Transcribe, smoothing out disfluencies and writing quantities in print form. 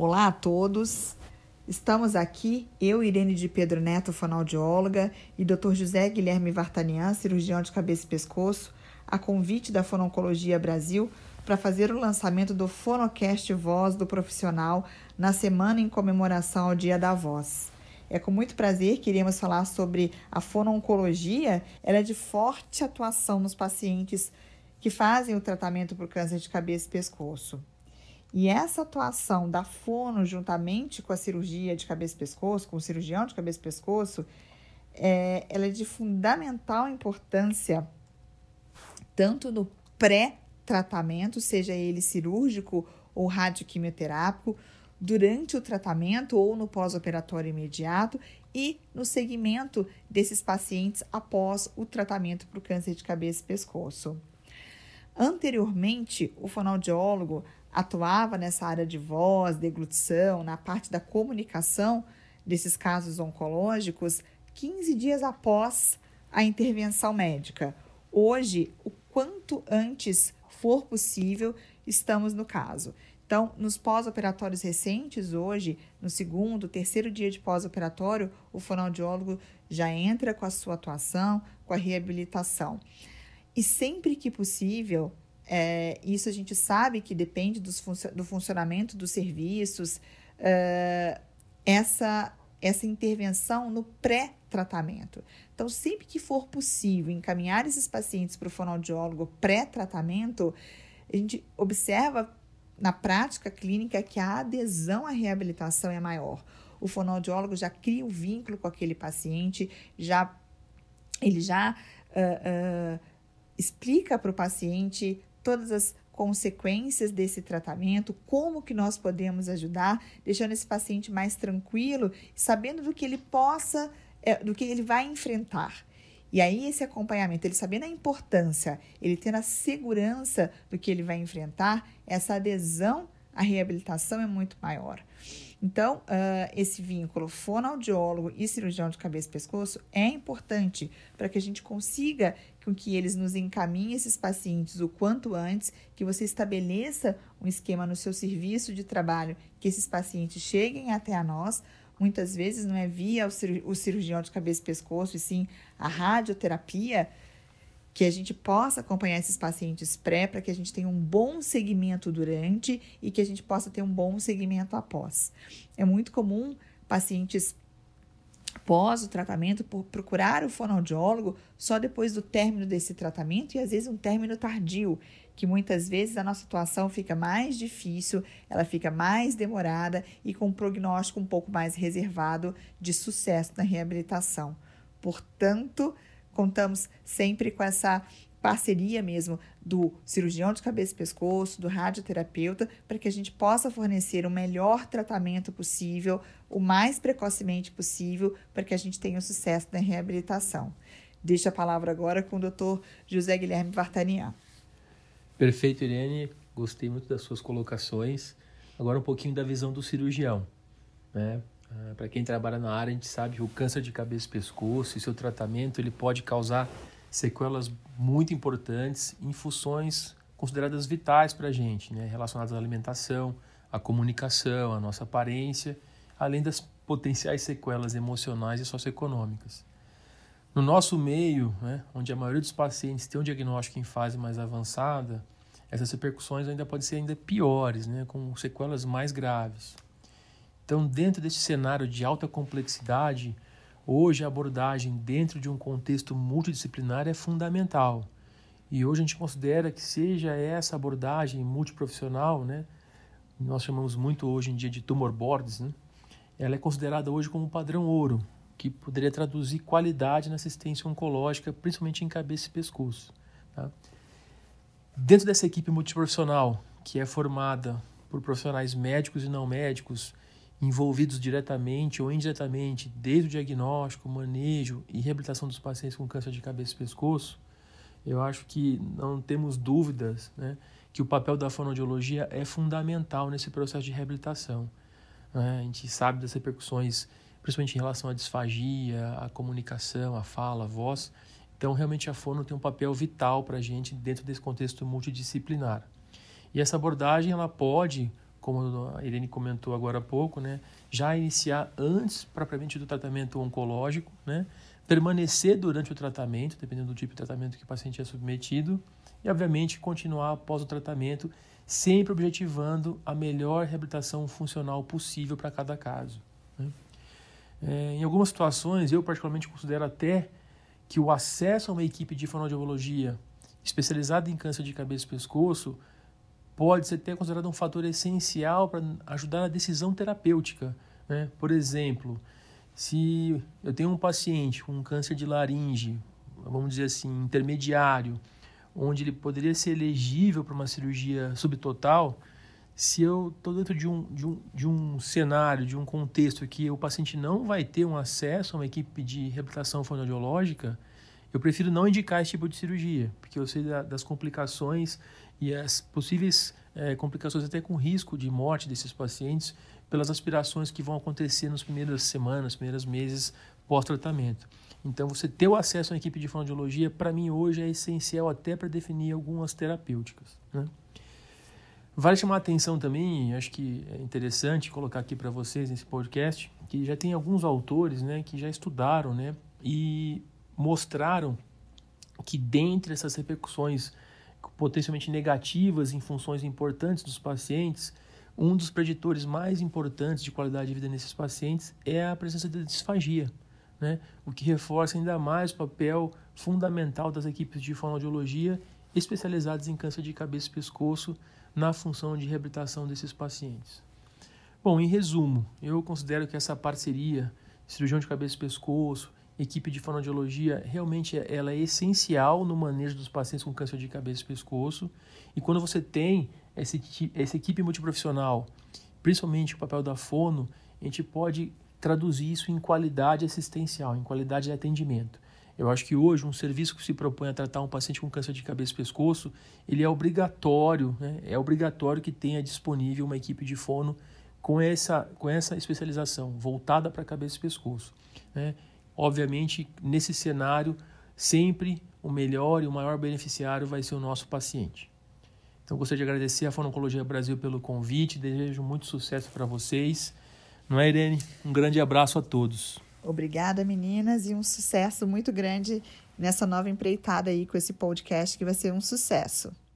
Olá a todos, estamos aqui, eu, Irene de Pedro Neto, fonoaudióloga, e Dr. José Guilherme Vartanian, cirurgião de cabeça e pescoço, a convite da Fono Oncologia Brasil, para fazer o lançamento do FonoCast Voz do Profissional na semana em comemoração ao Dia da Voz. É com muito prazer que iremos falar sobre a fono-oncologia. Ela é de forte atuação nos pacientes que fazem o tratamento para o câncer de cabeça e pescoço. E essa atuação da fono juntamente com a cirurgia de cabeça e pescoço, com o cirurgião de cabeça e pescoço, ela é de fundamental importância tanto no pré-tratamento, seja ele cirúrgico ou radioquimioterápico, durante o tratamento ou no pós-operatório imediato e no seguimento desses pacientes após o tratamento para o câncer de cabeça e pescoço. Anteriormente, o fonoaudiólogo atuava nessa área de voz, deglutição, na parte da comunicação desses casos oncológicos, 15 dias após a intervenção médica. Hoje, o quanto antes for possível, estamos no caso. Então, nos pós-operatórios recentes, hoje, no segundo, terceiro dia de pós-operatório, o fonoaudiólogo já entra com a sua atuação, com a reabilitação. E sempre que possível, isso a gente sabe que depende do funcionamento dos serviços, essa intervenção no pré-tratamento. Então, sempre que for possível encaminhar esses pacientes para o fonoaudiólogo pré-tratamento, a gente observa na prática clínica que a adesão à reabilitação é maior. O fonoaudiólogo já cria um vínculo com aquele paciente, ele já explica para o paciente todas as consequências desse tratamento, como que nós podemos ajudar, deixando esse paciente mais tranquilo, sabendo do que ele vai enfrentar. E aí esse acompanhamento, ele sabendo a importância, ele tendo a segurança do que ele vai enfrentar, essa adesão à reabilitação é muito maior. Então, esse vínculo fonoaudiólogo e cirurgião de cabeça e pescoço é importante para que a gente consiga com que eles nos encaminhem esses pacientes o quanto antes, que você estabeleça um esquema no seu serviço de trabalho, que esses pacientes cheguem até a nós. Muitas vezes não é via o cirurgião de cabeça e pescoço, e sim a radioterapia, que a gente possa acompanhar esses pacientes pré, para que a gente tenha um bom seguimento durante e que a gente possa ter um bom seguimento após. É muito comum pacientes pós o tratamento procurar o fonoaudiólogo só depois do término desse tratamento e às vezes um término tardio, que muitas vezes a nossa atuação fica mais difícil, ela fica mais demorada e com um prognóstico um pouco mais reservado de sucesso na reabilitação. Portanto, contamos sempre com essa parceria mesmo do cirurgião de cabeça e pescoço, do radioterapeuta, para que a gente possa fornecer o melhor tratamento possível, o mais precocemente possível, para que a gente tenha um sucesso na reabilitação. Deixo a palavra agora com o Dr. José Guilherme Vartanian. Perfeito, Irene. Gostei muito das suas colocações. Agora um pouquinho da visão do cirurgião, né? Para quem trabalha na área, a gente sabe que o câncer de cabeça e pescoço e seu tratamento ele pode causar sequelas muito importantes em funções consideradas vitais para a gente, né? Relacionadas à alimentação, à comunicação, à nossa aparência, além das potenciais sequelas emocionais e socioeconômicas. No nosso meio, né, onde a maioria dos pacientes tem um diagnóstico em fase mais avançada, essas repercussões ainda podem ser ainda piores, né, com sequelas mais graves. Então, dentro desse cenário de alta complexidade, hoje a abordagem dentro de um contexto multidisciplinar é fundamental. E hoje a gente considera que seja essa abordagem multiprofissional, né, nós chamamos muito hoje em dia de tumor boards, né, ela é considerada hoje como padrão ouro, que poderia traduzir qualidade na assistência oncológica, principalmente em cabeça e pescoço. Tá? Dentro dessa equipe multiprofissional, que é formada por profissionais médicos e não médicos, envolvidos diretamente ou indiretamente, desde o diagnóstico, manejo e reabilitação dos pacientes com câncer de cabeça e pescoço, eu acho que não temos dúvidas, né, que o papel da fonoaudiologia é fundamental nesse processo de reabilitação. Né? A gente sabe das repercussões, principalmente em relação à disfagia, à comunicação, à fala, à voz. Então, realmente, a fono tem um papel vital para a gente dentro desse contexto multidisciplinar. E essa abordagem, ela pode como a Irene comentou agora há pouco, né, já iniciar antes propriamente do tratamento oncológico, né, permanecer durante o tratamento, dependendo do tipo de tratamento que o paciente é submetido, e, obviamente, continuar após o tratamento, sempre objetivando a melhor reabilitação funcional possível para cada caso, né? Em algumas situações, eu particularmente considero até que o acesso a uma equipe de fonoaudiologia especializada em câncer de cabeça e pescoço pode ser até considerado um fator essencial para ajudar na decisão terapêutica, né? Por exemplo, se eu tenho um paciente com um câncer de laringe, vamos dizer assim, intermediário, onde ele poderia ser elegível para uma cirurgia subtotal, se eu estou dentro de um cenário, de um contexto que o paciente não vai ter um acesso a uma equipe de reabilitação fonoaudiológica, eu prefiro não indicar esse tipo de cirurgia, porque eu sei das complicações e as possíveis complicações até com risco de morte desses pacientes pelas aspirações que vão acontecer nas primeiras semanas, primeiros meses pós-tratamento. Então, você ter o acesso a uma equipe de fonoaudiologia, para mim, hoje é essencial até para definir algumas terapêuticas, né? Vale chamar a atenção também, acho que é interessante colocar aqui para vocês nesse podcast, que já tem alguns autores, né, que já estudaram, né, e mostraram que dentre essas repercussões potencialmente negativas em funções importantes dos pacientes, um dos preditores mais importantes de qualidade de vida nesses pacientes é a presença de disfagia, né? O que reforça ainda mais o papel fundamental das equipes de fonoaudiologia especializadas em câncer de cabeça e pescoço na função de reabilitação desses pacientes. Bom, em resumo, eu considero que essa parceria cirurgião de cabeça e pescoço, equipe de fonoaudiologia, realmente ela é essencial no manejo dos pacientes com câncer de cabeça e pescoço. E quando você tem essa equipe multiprofissional, principalmente o papel da fono, a gente pode traduzir isso em qualidade assistencial, em qualidade de atendimento. Eu acho que hoje um serviço que se propõe a tratar um paciente com câncer de cabeça e pescoço, ele é obrigatório, né? É obrigatório que tenha disponível uma equipe de fono com essa especialização, voltada para cabeça e pescoço, né? Obviamente, nesse cenário, sempre o melhor e o maior beneficiário vai ser o nosso paciente. Então, gostaria de agradecer a Fono Oncologia Brasil pelo convite, desejo muito sucesso para vocês. Não é, Irene? Um grande abraço a todos. Obrigada, meninas, e um sucesso muito grande nessa nova empreitada aí com esse podcast, que vai ser um sucesso.